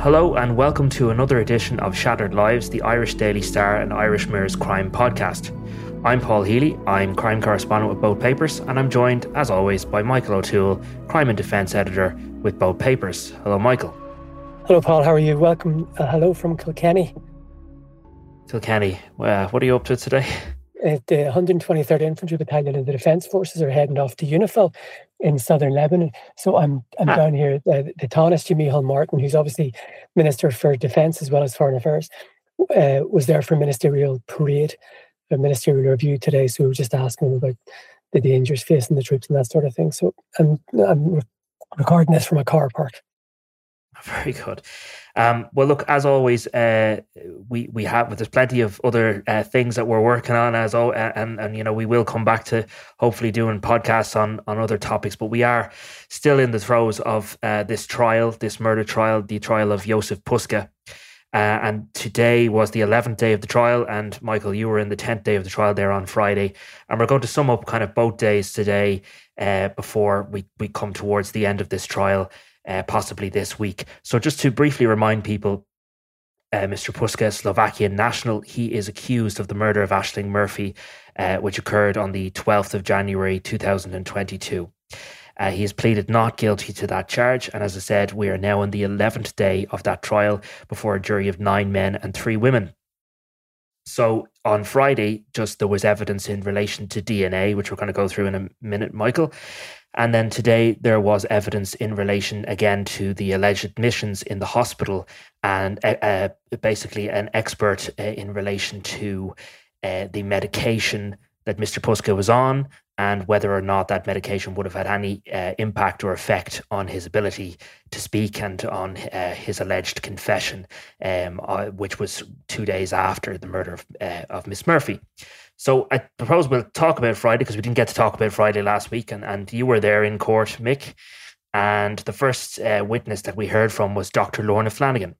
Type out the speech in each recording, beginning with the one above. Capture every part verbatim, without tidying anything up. Hello and welcome to another edition of Shattered Lives, the Irish Daily Star and Irish Mirror's crime podcast. I'm Paul Healy, I'm crime correspondent with both papers, and I'm joined, as always, by Michael O'Toole, crime and defence editor with both papers. Hello, Michael. Hello, Paul. How are you? Welcome. Uh, hello from Kilkenny. Kilkenny. Uh, what are you up to today? Uh, the one hundred twenty-third Infantry Battalion and the Defence Forces are heading off to UNIFIL in southern Lebanon. So I'm I'm ah. down here. Uh, the Taoiseach, Micheal Martin, who's obviously Minister for Defence as well as Foreign Affairs, uh, was there for ministerial parade, a ministerial review today. So we were just asking him about the dangers facing the troops and that sort of thing. So I'm, I'm re- recording this from a car park. Very good. Um, well, look, as always, uh, we we have there's plenty of other uh, things that we're working on, as all, and and you know we will come back to hopefully doing podcasts on on other topics. But we are still in the throes of uh, this trial, this murder trial, the trial of Jozef Puska, uh, and today was the eleventh day of the trial. And Michael, you were in the tenth day of the trial there on Friday, and we're going to sum up kind of both days today uh, before we we come towards the end of this trial. Uh, possibly this week. So just to briefly remind people, uh, Mister Puska, Slovakian national, he is accused of the murder of Ashling Murphy, uh, which occurred on the twelfth of January two thousand twenty-two. Uh, he has pleaded not guilty to that charge. And as I said, we are now on the eleventh day of that trial before a jury of nine men and three women. So on Friday, just there was evidence in relation to D N A, which we're going to go through in a minute, Michael. And then today there was evidence in relation again to the alleged admissions in the hospital and uh, basically an expert uh, in relation to uh, the medication that Mister Puska was on and whether or not that medication would have had any uh, impact or effect on his ability to speak and on uh, his alleged confession, um, uh, which was two days after the murder of, uh, of Miss Murphy. So I propose we'll talk about Friday because we didn't get to talk about Friday last week, and, and you were there in court, Mick, and the first uh, witness that we heard from was Doctor Lorna Flanagan.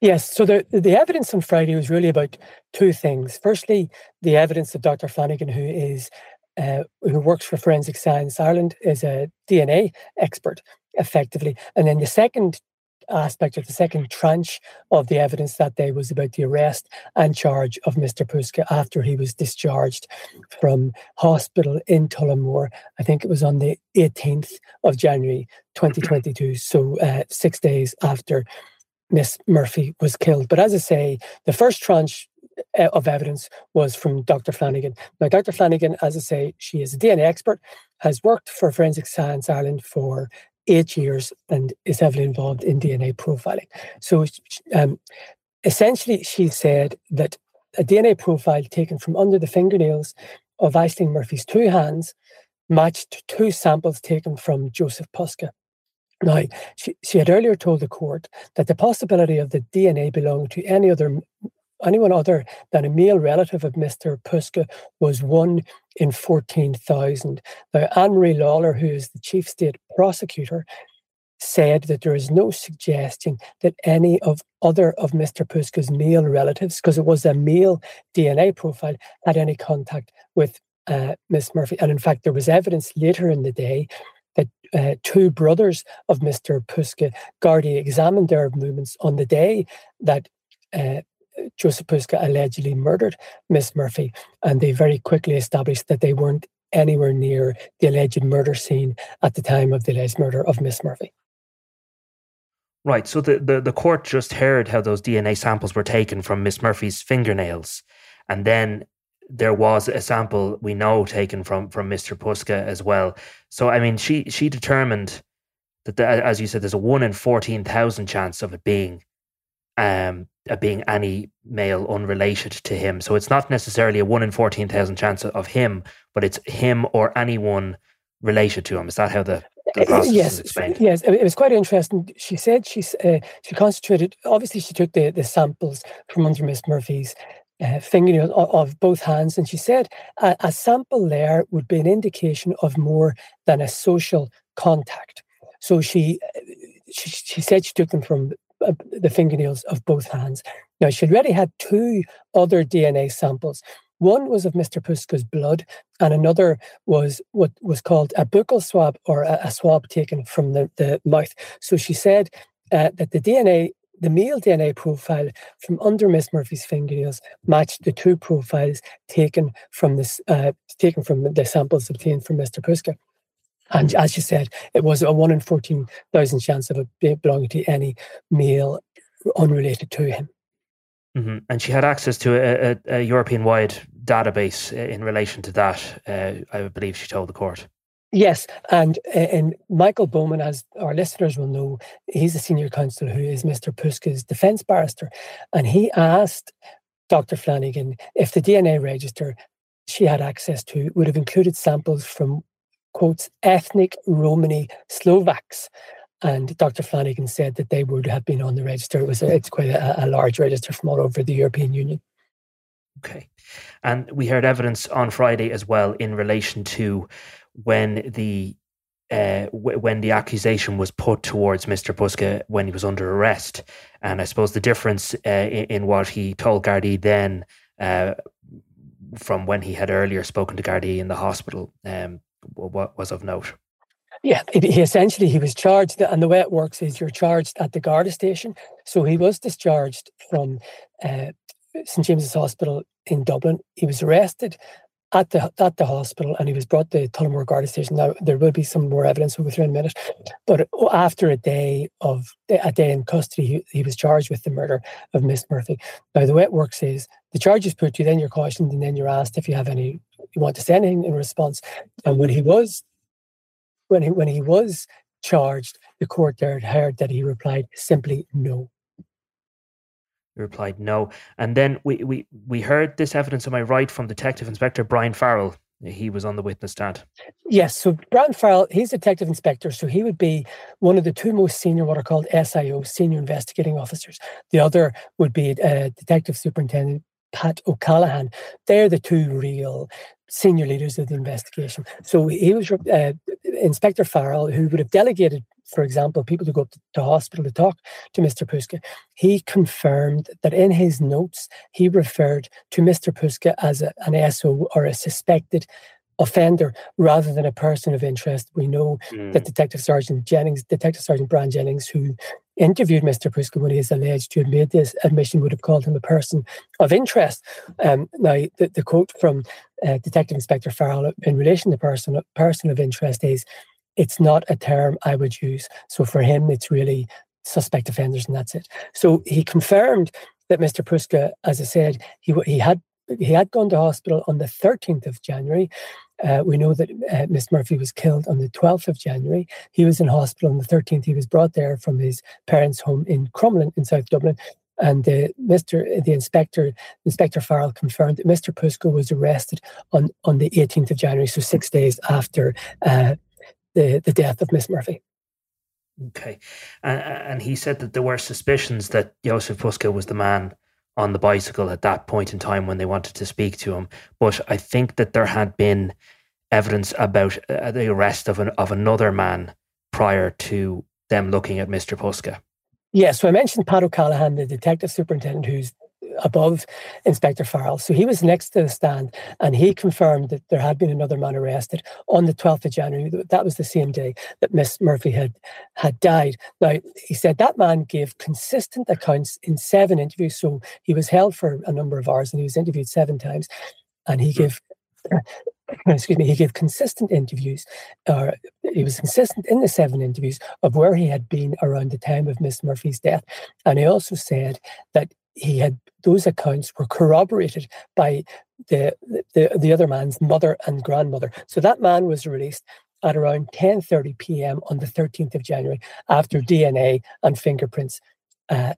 Yes, so the, the evidence on Friday was really about two things. Firstly, the evidence of Doctor Flanagan, who is Uh, who works for Forensic Science Ireland, is a D N A expert, effectively. And then the second aspect, or the second tranche of the evidence that day, was about the arrest and charge of Mister Puska after he was discharged from hospital in Tullamore. I think it was on the eighteenth of January twenty twenty-two, so uh, six days after Miss Murphy was killed. But as I say, the first tranche of evidence was from Doctor Flanagan. Now, Doctor Flanagan, as I say, she is a D N A expert, has worked for Forensic Science Ireland for eight years and is heavily involved in D N A profiling. So um, essentially, she said that a D N A profile taken from under the fingernails of Ashling Murphy's two hands matched two samples taken from Jozef Puska. Now, she, she had earlier told the court that the possibility of the D N A belonging to any other anyone other than a male relative of Mister Puska was one in fourteen thousand. Now, Anne-Marie Lawler, who is the chief state prosecutor, said that there is no suggestion that any of other of Mister Puska's male relatives, because it was a male D N A profile, had any contact with uh, Miss Murphy. And in fact, there was evidence later in the day that uh, two brothers of Mister Puska, Gardaí, examined their movements on the day that uh, Jozef Puska allegedly murdered Miss Murphy, and they very quickly established that they weren't anywhere near the alleged murder scene at the time of the alleged murder of Miss Murphy. Right, so the, the, the court just heard how those D N A samples were taken from Miss Murphy's fingernails, and then there was a sample, we know, taken from, from Mister Puska as well. So, I mean, she, she determined that, the, as you said, there's a one in fourteen thousand chance of it being Um, being any male unrelated to him. So it's not necessarily a one in fourteen thousand chance of him, but it's him or anyone related to him. Is that how the, the process yes, is explained? Yes, it was quite interesting. She said she, uh, she concentrated, obviously she took the, the samples from under Miss Murphy's uh, fingernails of, of both hands, and she said a, a sample there would be an indication of more than a social contact. So she, she, she said she took them from the fingernails of both hands. Now, she already had two other D N A samples. One was of Mister Puska's blood, and another was what was called a buccal swab, or a, a swab taken from the, the mouth. So she said uh, that the D N A The male D N A profile from under Miss Murphy's fingernails matched the two profiles taken from this, uh, taken from the samples obtained from Mister Puska. And as you said, it was a one in fourteen thousand chance of it belonging to any male unrelated to him. Mm-hmm. And she had access to a, a, a European-wide database in relation to that, uh, I believe she told the court. Yes, and, and Michael Bowman, as our listeners will know, he's a senior counsel who is Mister Puska's defence barrister, and he asked Doctor Flanagan if the D N A register she had access to would have included samples from, quotes, ethnic Romani Slovaks. And Doctor Flanagan said that they would have been on the register. It was a, it's quite a, a large register from all over the European Union. Okay. And we heard evidence on Friday as well in relation to when the uh, w- when the accusation was put towards Mister Puska when he was under arrest. And I suppose the difference uh, in, in what he told Gardaí then uh, from when he had earlier spoken to Gardaí in the hospital um, was of note. Yeah, he essentially, he was charged, and the way it works is you're charged at the Garda station. So he was discharged from uh, Saint James's Hospital in Dublin. He was arrested at the at the hospital, and he was brought to Tullamore Garda Station. Now, there will be some more evidence over there in a minute. But after a day of a day in custody, he, he was charged with the murder of Miss Murphy. Now, the way it works is the charge is put to you, then you're cautioned, and then you're asked if you have any, you want to say anything in response. And when he was When he, when he was charged, the court there heard that he replied simply no. He replied no. And then we, we, we heard this evidence, am I right, from Detective Inspector Brian Farrell. He was on the witness stand. Yes, so Brian Farrell, he's Detective Inspector, so he would be one of the two most senior, what are called S I Os, Senior Investigating Officers. The other would be uh, Detective Superintendent Pat O'Callaghan. They're the two real senior leaders of the investigation. So he was uh, Inspector Farrell, who would have delegated, for example, people to go up to the hospital to talk to Mister Puska. He confirmed that in his notes, he referred to Mister Puska as a, an S O or a suspected offender rather than a person of interest. We know mm. that Detective Sergeant Jennings, Detective Sergeant Brian Jennings, who interviewed Mister Puska when he is alleged to have made this admission, would have called him a person of interest. Um, now, the, the quote from uh, Detective Inspector Farrell in relation to person, person of interest is, it's not a term I would use. So for him, it's really suspect offenders and that's it. So he confirmed that Mister Puska, as I said, he he had he had gone to hospital on the thirteenth of January. Uh, we know that uh, Miss Murphy was killed on the twelfth of January. He was in hospital on the thirteenth. He was brought there from his parents' home in Crumlin in South Dublin. And uh, Mister the inspector, Inspector Farrell, confirmed that Mister Puska was arrested on, on the eighteenth of January, so six days after uh, the, the death of Miss Murphy. Okay. And, and he said that there were suspicions that Jozef Puska was the man on the bicycle at that point in time when they wanted to speak to him. But I think that there had been evidence about uh, the arrest of an, of another man prior to them looking at Mister Puska. Yeah, so I mentioned Pat O'Callaghan, the detective superintendent who's above Inspector Farrell. So he was next to the stand and he confirmed that there had been another man arrested on the twelfth of January. That was the same day that Miss Murphy had, had died. Now, he said that man gave consistent accounts in seven interviews. So he was held for a number of hours and he was interviewed seven times. And he gave, excuse me, he gave consistent interviews, or he was consistent in the seven interviews of where he had been around the time of Miss Murphy's death. And he also said that he had, those accounts were corroborated by the, the the other man's mother and grandmother. So that man was released at around ten thirty p.m. on the thirteenth of January after D N A and fingerprints uh,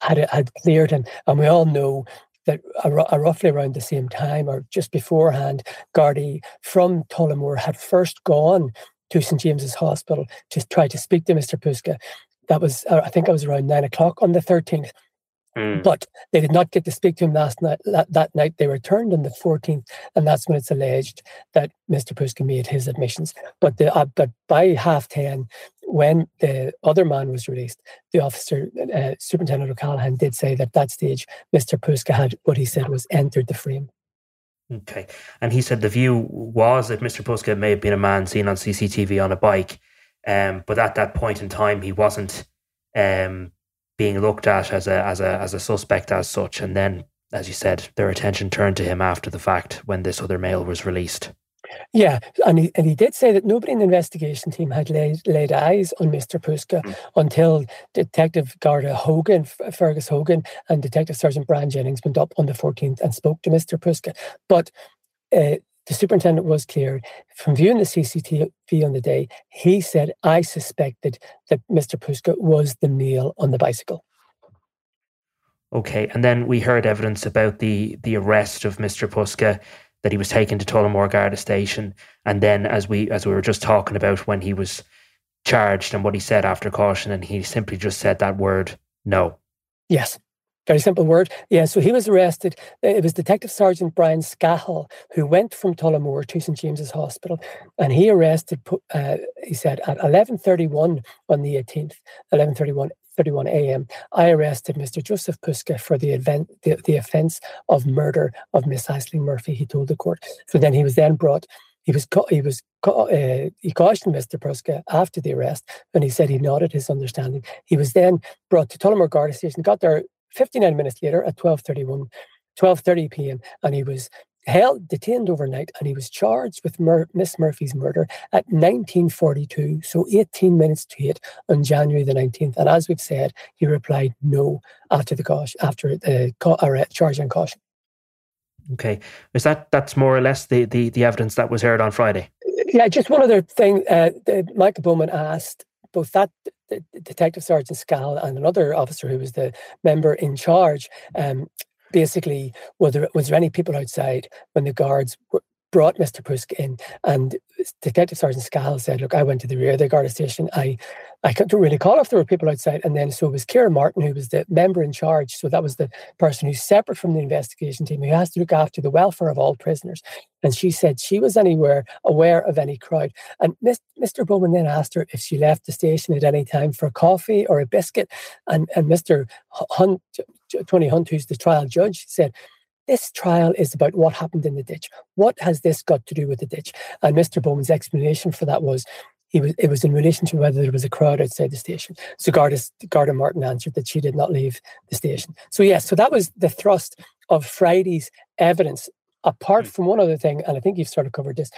had had cleared him. And we all know that uh, roughly around the same time or just beforehand, Gardaí from Tullamore had first gone to Saint James's Hospital to try to speak to Mister Puska. That was, uh, I think it was around nine o'clock on the thirteenth. Mm. But they did not get to speak to him last night. That night they returned on the fourteenth, and that's when it's alleged that Mister Puska made his admissions. But the uh, but by half ten, when the other man was released, the officer, uh, Superintendent O'Callaghan, did say that at that stage Mister Puska had what he said was entered the frame. Okay, and he said the view was that Mister Puska may have been a man seen on C C T V on a bike, um, but at that point in time he wasn't. Um, being looked at as a as a as a suspect as such, and then, as you said, their attention turned to him after the fact when this other male was released. Yeah, and he, and he did say that nobody in the investigation team had laid, laid eyes on Mister Puska mm. until Detective Garda Hogan, Fergus Hogan, and Detective Sergeant Brian Jennings went up on the fourteenth and spoke to Mister Puska. But uh, the superintendent was clear. From viewing the C C T V on the day, he said, "I suspected that Mister Puska was the male on the bicycle." Okay, and then we heard evidence about the the arrest of Mister Puska, that he was taken to Tullamore Garda Station, and then, as we as we were just talking about, when he was charged and what he said after caution, and he simply just said that word, no. Yes, very simple word. Yeah, so he was arrested. It was Detective Sergeant Brian Scahill who went from Tullamore to Saint James's Hospital, and he arrested, uh, he said, at eleven thirty-one on the eighteenth, eleven thirty-one a m I arrested Mister Jozef Puska for the, event, the the offense of murder of Miss Ashling Murphy, he told the court. So then he was then brought, he was he was uh, he cautioned Mister Puska after the arrest, and he said he nodded his understanding. He was then brought to Tullamore Garda Station, got there fifty-nine minutes later at twelve thirty p m, and he was held, detained overnight, and he was charged with Mur- Miss Murphy's murder at nineteen forty-two, so eighteen minutes to eight on January the nineteenth. And as we've said, he replied no after the gosh, after the co- uh, charge and caution. Okay, is that that's more or less the, the, the evidence that was heard on Friday? Yeah, just one other thing. Uh, Michael Bowman asked both that the, the Detective Sergeant Scahill and another officer who was the member in charge. Um, Basically, were there, was there any people outside when the guards were, brought Mister Puska in? And Detective Sergeant Scahill said, "Look, I went to the rear of the Garda Station. I, I couldn't really call if there were people outside." And then so it was Kiera Martin, who was the member in charge. So that was the person who's separate from the investigation team, who has to look after the welfare of all prisoners. And she said she was anywhere aware of any crowd. And Mister Bowman then asked her if she left the station at any time for coffee or a biscuit. And and Mister Hunt, Tony Hunt, who's the trial judge, said, "This trial is about what happened in the ditch. What has this got to do with the ditch?" And Mister Bowman's explanation for that was, he was it was in relation to whether there was a crowd outside the station. So Garda, Garda Martin answered that she did not leave the station. So yes, so that was the thrust of Friday's evidence. Apart from one other thing, and I think you've sort of covered this,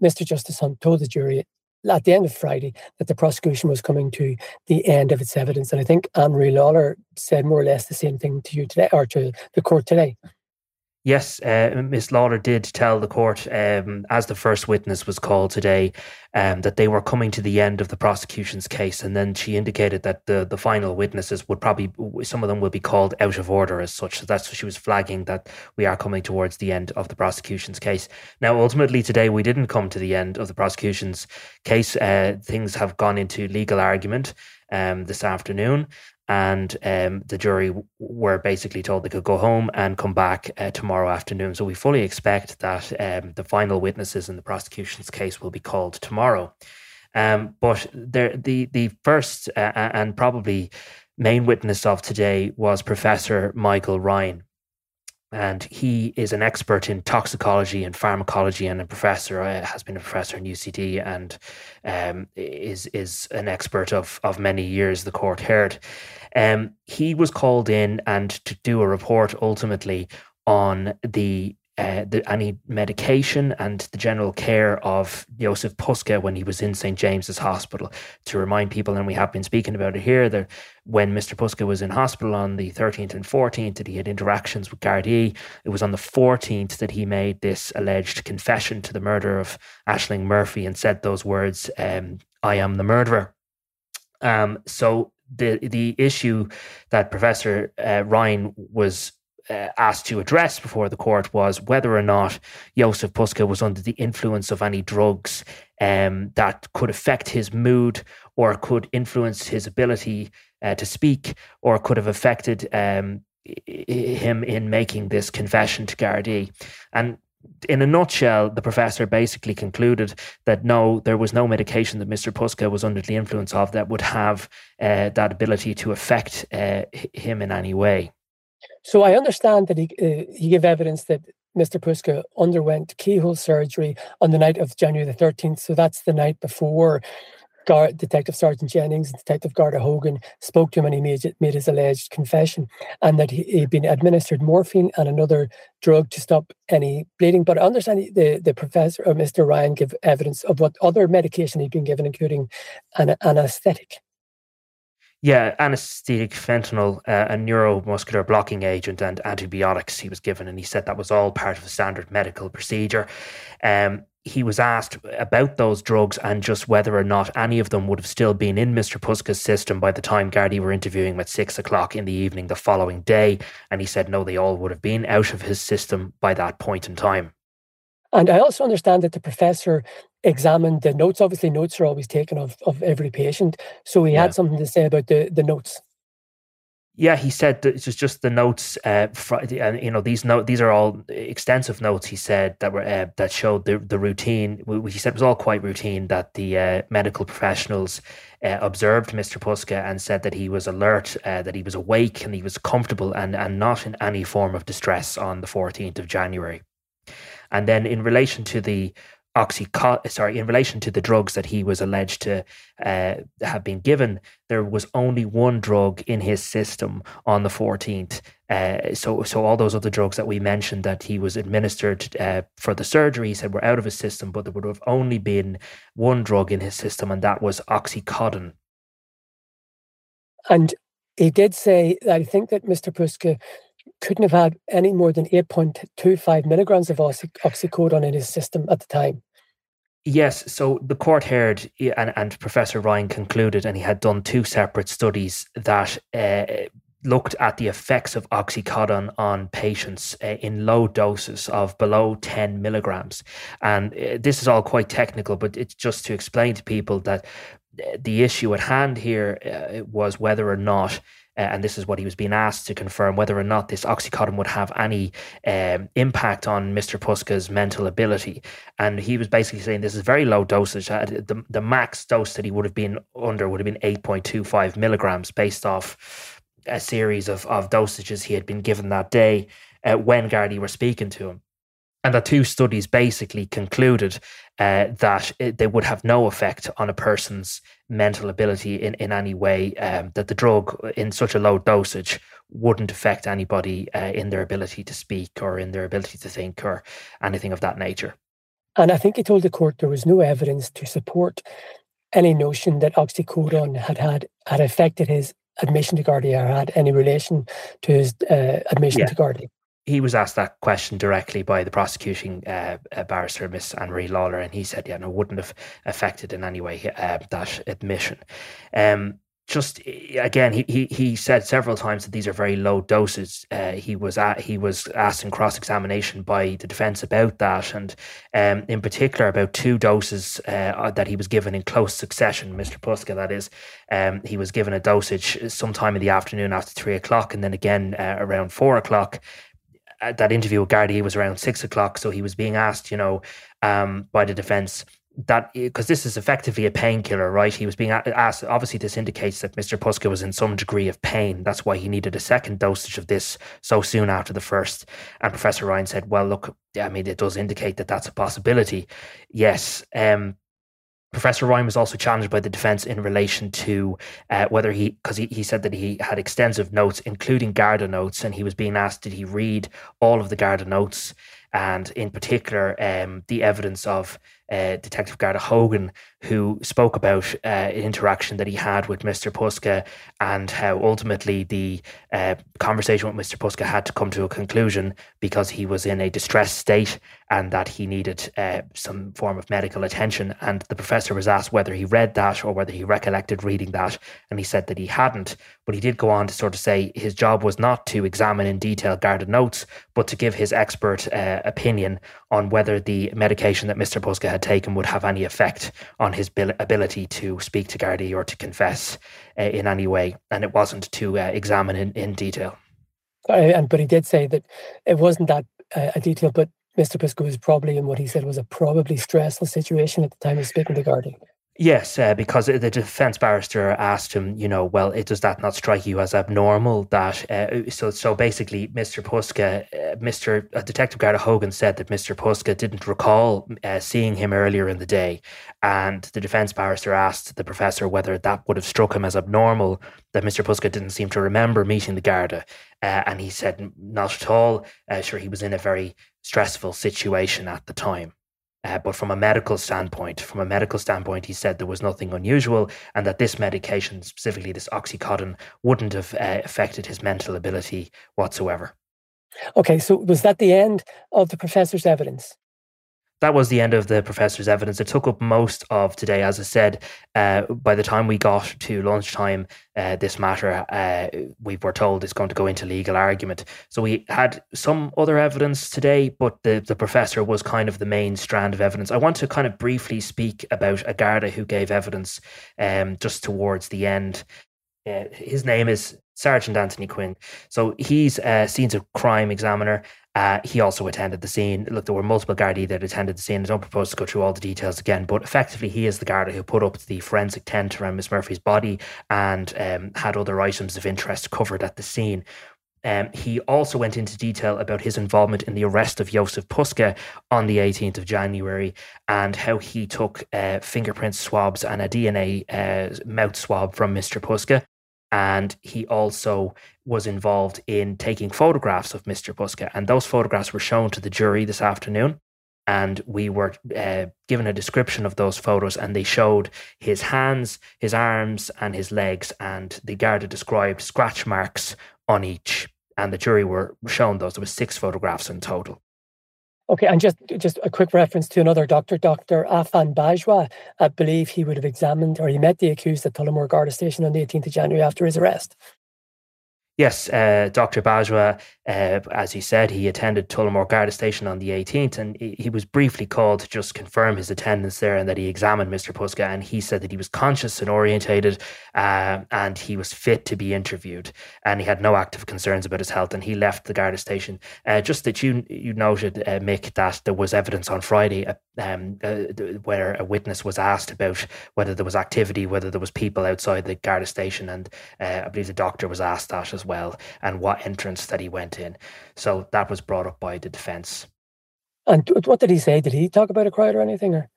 Mister Justice Hunt told the jury at the end of Friday that the prosecution was coming to the end of its evidence. And I think Anne-Marie Lawler said more or less the same thing to you today, or to the court today. Yes, uh, Miss Lawler did tell the court, um, as the first witness was called today, um, that they were coming to the end of the prosecution's case. And then she indicated that the, the final witnesses would probably, some of them will be called out of order as such. So that's what she was flagging, that we are coming towards the end of the prosecution's case. Now, ultimately today, we didn't come to the end of the prosecution's case. Uh, things have gone into legal argument um, this afternoon. And um, the jury were basically told they could go home and come back uh, tomorrow afternoon. So we fully expect that um, the final witnesses in the prosecution's case will be called tomorrow. Um, but there, the the first uh, and probably main witness of today was Professor Michael Ryan. And he is an expert in toxicology and pharmacology, and a professor, uh, has been a professor in U C D, and um, is is an expert of of many years, the court heard. Um, he was called in and to do a report ultimately on the, uh, the any medication and the general care of Jozef Puska when he was in Saint James's Hospital. To remind people, and we have been speaking about it here, that when Mister Puska was in hospital on the thirteenth and fourteenth that he had interactions with Gardaí. It was on the fourteenth that he made this alleged confession to the murder of Ashling Murphy and said those words, um, "I am the murderer." Um, so the the issue that Professor uh, Ryan was uh, asked to address before the court was whether or not Jozef Puska was under the influence of any drugs um, that could affect his mood or could influence his ability Uh, to speak, or could have affected um, him in making this confession to Gardaí. And in a nutshell, the professor basically concluded that no, there was no medication that Mister Puska was under the influence of that would have uh, that ability to affect uh, him in any way. So I understand that he, uh, he gave evidence that Mister Puska underwent keyhole surgery on the night of January the thirteenth. So that's the night before Gar- Detective Sergeant Jennings and Detective Garda Hogan spoke to him, and he made, made his alleged confession, and that he, he'd been administered morphine and another drug to stop any bleeding. But I understand the, the professor, or Mister Ryan, gave evidence of what other medication he'd been given, including an, an anesthetic. Yeah, anesthetic, fentanyl, uh, a neuromuscular blocking agent, and antibiotics he was given. And he said that was all part of a standard medical procedure. Um, he was asked about those drugs and just whether or not any of them would have still been in Mister Puska's system by the time Gardaí were interviewing him at six o'clock in the evening the following day. And he said, no, they all would have been out of his system by that point in time. And I also understand that the professor examined the notes. Obviously, notes are always taken of, of every patient. So he yeah. had something to say about the, the notes. Yeah, he said that it was just the notes, uh, and you know these note these are all extensive notes. He said that were uh, that showed the the routine. He said it was all quite routine that the uh, medical professionals uh, observed Mister Puska, and said that he was alert, uh, that he was awake, and he was comfortable, and and not in any form of distress on the fourteenth of January. And then in relation to the Oxyco- sorry, in relation to the drugs that he was alleged to uh, have been given, there was only one drug in his system on the fourteenth. Uh, so, so all those other drugs that we mentioned that he was administered uh, for the surgery, he said were out of his system, but there would have only been one drug in his system, and that was Oxycodone. And he did say, I think that Mister Puska couldn't have had any more than eight point two five milligrams of oxycodone in his system at the time. Yes, so the court heard, and, and Professor Ryan concluded, and he had done two separate studies that uh, looked at the effects of oxycodone on patients uh, in low doses of below ten milligrams. And uh, this is all quite technical, but it's just to explain to people that the issue at hand here uh, was whether or not, uh, and this is what he was being asked to confirm, whether or not this oxycodone would have any um, impact on Mister Puska's mental ability. And he was basically saying this is very low dosage. Uh, the, the max dose that he would have been under would have been eight point two five milligrams based off a series of, of dosages he had been given that day uh, when Gardaí were speaking to him. And the two studies basically concluded uh, that it, they would have no effect on a person's mental ability in, in any way, um, that the drug in such a low dosage wouldn't affect anybody uh, in their ability to speak or in their ability to think or anything of that nature. And I think he told the court there was no evidence to support any notion that oxycodone had, had, had affected his admission to Gardaí or had any relation to his uh, admission yeah. to Gardaí. He was asked that question directly by the prosecuting uh, barrister, Miss Anne-Marie Lawler, and he said, yeah, no, wouldn't have affected in any way uh, that admission. Um, just, again, he, he he said several times that these are very low doses. Uh, he was at, he was asked in cross-examination by the defence about that, and um, in particular about two doses uh, that he was given in close succession, Mister Puska, that is. Um, he was given a dosage sometime in the afternoon after three o'clock, and then again uh, around four o'clock. That interview with Gardaí was around six o'clock. So he was being asked, you know, um, by the defence that, because this is effectively a painkiller, right? He was being asked, obviously this indicates that Mister Puska was in some degree of pain. That's why he needed a second dosage of this so soon after the first. And Professor Ryan said, well, look, I mean, it does indicate that that's a possibility. Yes. Um, Professor Ryan was also challenged by the defence in relation to uh, whether he, because he, he said that he had extensive notes, including Garda notes, and he was being asked, did he read all of the Garda notes? And in particular, um, the evidence of uh, Detective Garda Hogan, who spoke about uh, an interaction that he had with Mister Puska and how ultimately the uh, conversation with Mister Puska had to come to a conclusion because he was in a distressed state and that he needed uh, some form of medical attention. And the professor was asked whether he read that or whether he recollected reading that. And he said that he hadn't. But he did go on to sort of say his job was not to examine in detail Garda notes, but to give his expert uh, opinion on whether the medication that Mister Puska had taken would have any effect on his ability to speak to Gardaí or to confess uh, in any way, and it wasn't to uh, examine in, in detail. And but he did say that it wasn't that uh, a detail, but Mister Puska was probably in what he said was a probably stressful situation at the time of speaking to Gardaí. Yes, uh, because the defence barrister asked him, you know, well, it, does that not strike you as abnormal? That uh, so so basically, Mister Puska, uh, Mister Uh, Detective Garda Hogan said that Mister Puska didn't recall uh, seeing him earlier in the day, and the defence barrister asked the professor whether that would have struck him as abnormal that Mister Puska didn't seem to remember meeting the Garda, uh, and he said not at all. Uh, sure, he was in a very stressful situation at the time. Uh, but from a medical standpoint, from a medical standpoint, he said there was nothing unusual and that this medication, specifically this Oxycodone, wouldn't have uh, affected his mental ability whatsoever. Okay, so was that the end of the professor's evidence? That was the end of the professor's evidence. It took up most of today. As I said, uh, by the time we got to lunchtime, uh, this matter, uh, we were told, is going to go into legal argument. So we had some other evidence today, but the, the professor was kind of the main strand of evidence. I want to kind of briefly speak about a Garda who gave evidence um, just towards the end. Uh, his name is Sergeant Anthony Quinn. So he's a scenes of crime examiner. Uh, he also attended the scene. Look, there were multiple Gardaí that attended the scene. I don't propose to go through all the details again, but effectively he is the Garda who put up the forensic tent around Miss Murphy's body and um, had other items of interest covered at the scene. Um, he also went into detail about his involvement in the arrest of Jozef Puska on the eighteenth of January and how he took uh, fingerprint swabs and a D N A uh, mouth swab from Mister Puska. And he also was involved in taking photographs of Mister Puska. And those photographs were shown to the jury this afternoon. And we were uh, given a description of those photos, and they showed his hands, his arms, and his legs. And the Garda described scratch marks on each. And the jury were shown those. There were six photographs in total. Okay, and just just a quick reference to another doctor, Dr. Afan Bajwa. I believe he would have examined, or he met the accused at Tullamore Garda Station on the eighteenth of January after his arrest. Yes, uh, Doctor Bajwa, uh, as you said, he attended Tullamore Garda Station on the eighteenth, and he was briefly called to just confirm his attendance there and that he examined Mister Puska, and he said that he was conscious and orientated uh, and he was fit to be interviewed, and he had no active concerns about his health, and he left the Garda Station. Uh, just that you you noted, uh, Mick, that there was evidence on Friday uh, um, uh, where a witness was asked about whether there was activity, whether there was people outside the Garda Station, and uh, I believe the doctor was asked that as well. well and what entrance that he went in. So that was brought up by the defence. And what did he say? Did he talk about a crowd or anything? Or?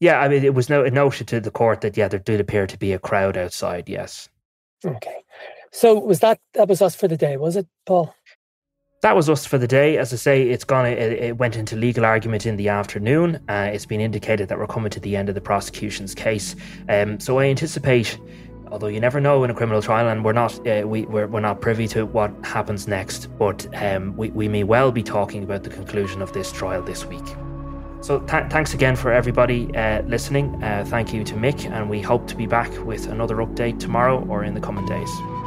Yeah, I mean, it was noted to the court that, yeah, there did appear to be a crowd outside, yes. Okay. So was that, that was us for the day, was it, Paul? That was us for the day. As I say, it's gone. It, it went into legal argument in the afternoon. Uh, it's been indicated that we're coming to the end of the prosecution's case. Um, so I anticipate... Although you never know in a criminal trial, and we're not uh, we we're, we're not privy to what happens next, but um, we we may well be talking about the conclusion of this trial this week. So th- thanks again for everybody uh, listening. Uh, thank you to Mick, and we hope to be back with another update tomorrow or in the coming days.